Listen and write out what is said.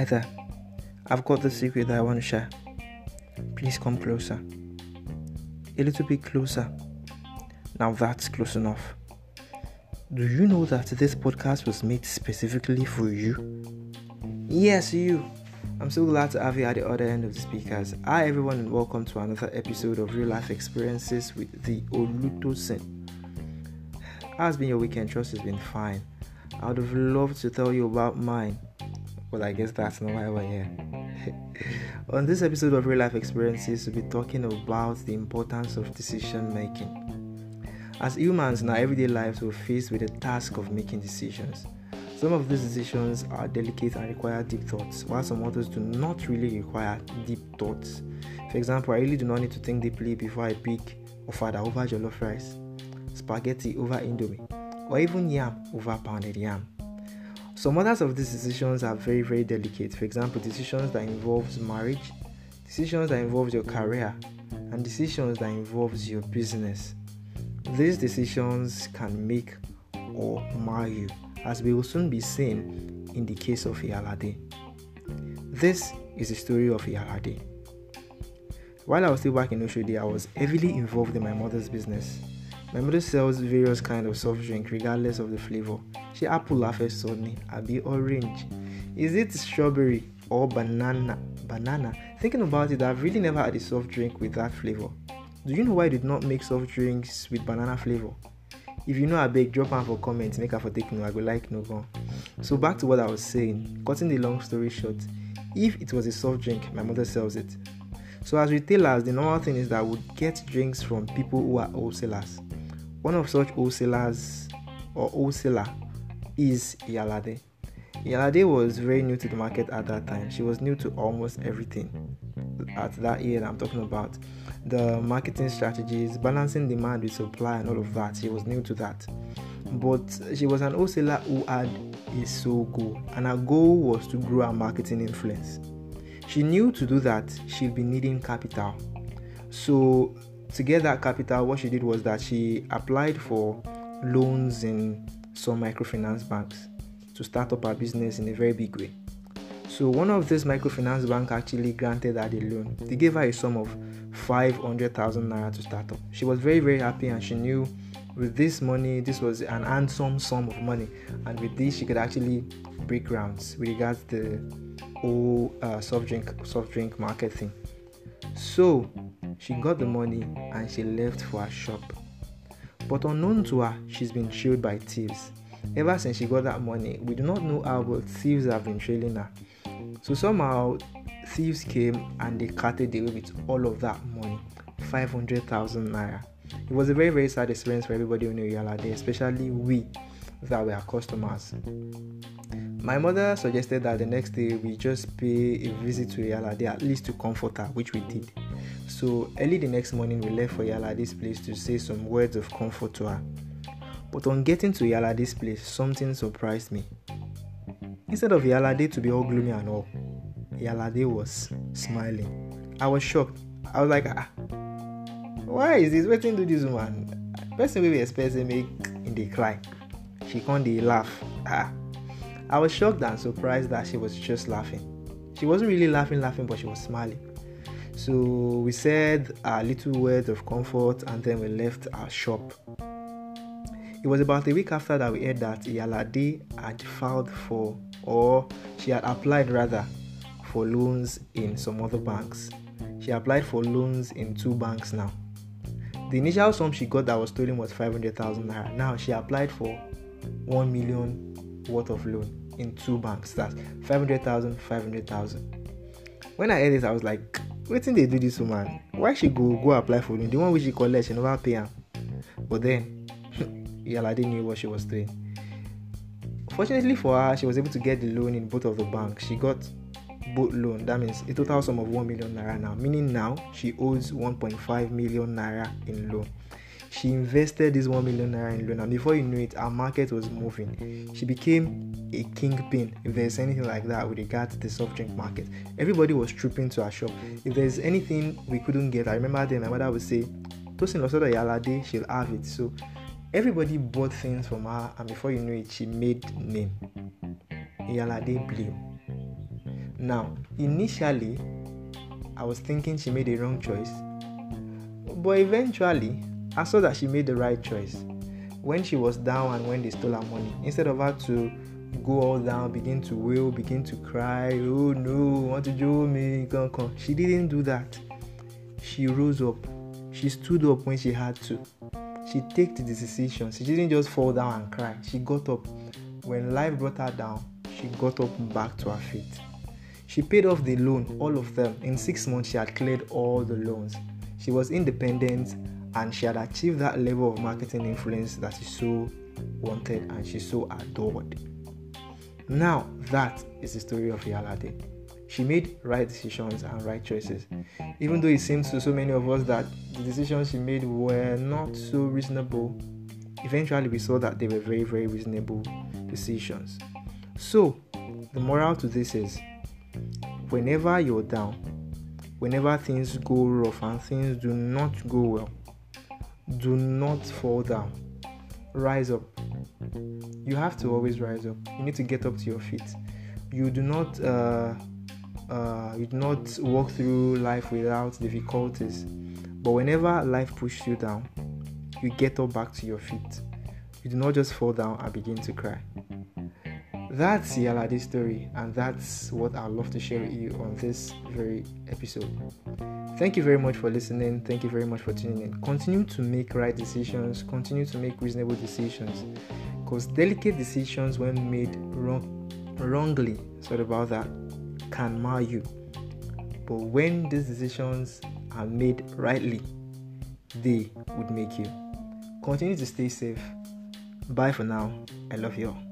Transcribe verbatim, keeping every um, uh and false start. Hi there, I've got the secret that I want to share. Please come closer. A little bit closer. Now that's close enough. Do you know that this podcast was made specifically for you? Yes, you! I'm so glad to have you at the other end of the speakers. Hi everyone and welcome to another episode of Real Life Experiences with the Oluto Sin. How's been your weekend? Trust it's been fine. I would have loved to tell you about mine. Well, I guess that's not why we're here. On this episode of Real Life Experiences, we'll be talking about the importance of decision making. As humans in our everyday lives, we're faced with the task of making decisions. Some of these decisions are delicate and require deep thoughts, while some others do not really require deep thoughts. For example, I really do not need to think deeply before I pick ofada over jollof rice, spaghetti over indomie, or even yam over pounded yam. Some others of these decisions are very, very delicate. For example, decisions that involves marriage, decisions that involves your career, and decisions that involves your business. These decisions can make or mar you, as we will soon be seeing in the case of Yalade. This is the story of Yalade. While I was still back in Oshodi, I was heavily involved in my mother's business. My mother sells various kinds of soft drink regardless of the flavor. She apple first suddenly, I be orange. Is it strawberry or banana? Banana. Thinking about it, I've really never had a soft drink with that flavor. Do you know why I did not make soft drinks with banana flavor? If you know, I beg, drop her for comments, make her for take no, I go like no go. So back to what I was saying, cutting the long story short, if it was a soft drink, my mother sells it. So as retailers, the normal thing is that we get drinks from people who are wholesalers. One of such wholesalers or wholesaler is Yalade. Yalade was very new to the market at that time. She was new to almost everything at that year that I'm talking about. The marketing strategies, balancing demand with supply and all of that. She was new to that. But she was an wholesaler who had a sole goal. And her goal was to grow her marketing influence. She knew to do that, she'd be needing capital. So to get that capital, what she did was that she applied for loans in some microfinance banks to start up her business in a very big way. So one of these microfinance banks actually granted her the loan. They gave her a sum of five hundred thousand naira to start up. She was very, very happy and she knew with this money, this was an handsome sum of money. And with this, she could actually break grounds with regards to the whole uh, soft drink, soft drink market thing. So she got the money and she left for her shop. But unknown to her, she's been trailed by thieves. Ever since she got that money, we do not know how, but thieves have been trailing her. So somehow, thieves came and they carted away with all of that money, five hundred thousand naira. It was a very, very sad experience for everybody on Iyalate, especially we that were our customers. My mother suggested that the next day we just pay a visit to Yalade, at least to comfort her, which we did. So early the next morning, we left for Yalade's place to say some words of comfort to her. But on getting to Yalade's place, something surprised me. Instead of Yalade to be all gloomy and all, Yalade was smiling. I was shocked. I was like, ah, why is this? What thing do this woman? Person we expect to make in the cry. She can't laugh. Ah. I was shocked and surprised that she was just laughing. She wasn't really laughing, laughing, but she was smiling. So we said our little words of comfort and then we left our shop. It was about a week after that we heard that Yalade had filed for, or she had applied rather, for loans in some other banks. She applied for loans in two banks now. The initial sum she got that was stolen was five hundred thousand naira. Now she applied for one million worth of loan in two banks. That's five hundred thousand, five hundred thousand. When I heard this, I was like, what did they do this woman? Why she go go apply for loan? The one which she collect, she never pay her. But then, Yalade knew what she was doing. Fortunately for her, she was able to get the loan in both of the banks. She got both loan. That means a total sum of one million naira now. Meaning now, she owes one point five million naira in loan. She invested this one million naira in loan and before you knew it, her market was moving. She became a kingpin, if there's anything like that with regard to the soft drink market. Everybody was trooping to her shop. If there's anything we couldn't get, I remember then my mother would say, Tosin Losoda Yalade, she'll have it. So everybody bought things from her and before you knew it, she made name. Yalade blew. Now, initially, I was thinking she made a wrong choice, but eventually, I saw that she made the right choice when she was down and when they stole her money. Instead of her to go all down, begin to wail, begin to cry, oh no, want to do me, come, come. She didn't do that. She rose up. She stood up when she had to. She took the decision. She didn't just fall down and cry. She got up. When life brought her down, she got up and back to her feet. She paid off the loan, all of them. In six months, she had cleared all the loans. She was independent and she had achieved that level of marketing influence that she so wanted and she so adored. Now, that is the story of Yalade. She made right decisions and right choices. Even though it seems to so many of us that the decisions she made were not so reasonable, eventually we saw that they were very, very reasonable decisions. So, the moral to this is, whenever you're down, whenever things go rough and things do not go well, do not fall down. Rise up. You have to always rise up. You need to get up to your feet. You do not uh, uh, you do not walk through life without difficulties. But whenever life pushes you down, you get up back to your feet. You do not just fall down and begin to cry. That's Yalade's story, and that's what I'd love to share with you on this very episode. Thank you very much for listening. Thank you very much for tuning in. Continue to make right decisions. Continue to make reasonable decisions. Because delicate decisions, when made wrong, wrongly, sorry about that, can mar you. But when these decisions are made rightly, they would make you. Continue to stay safe. Bye for now. I love you all.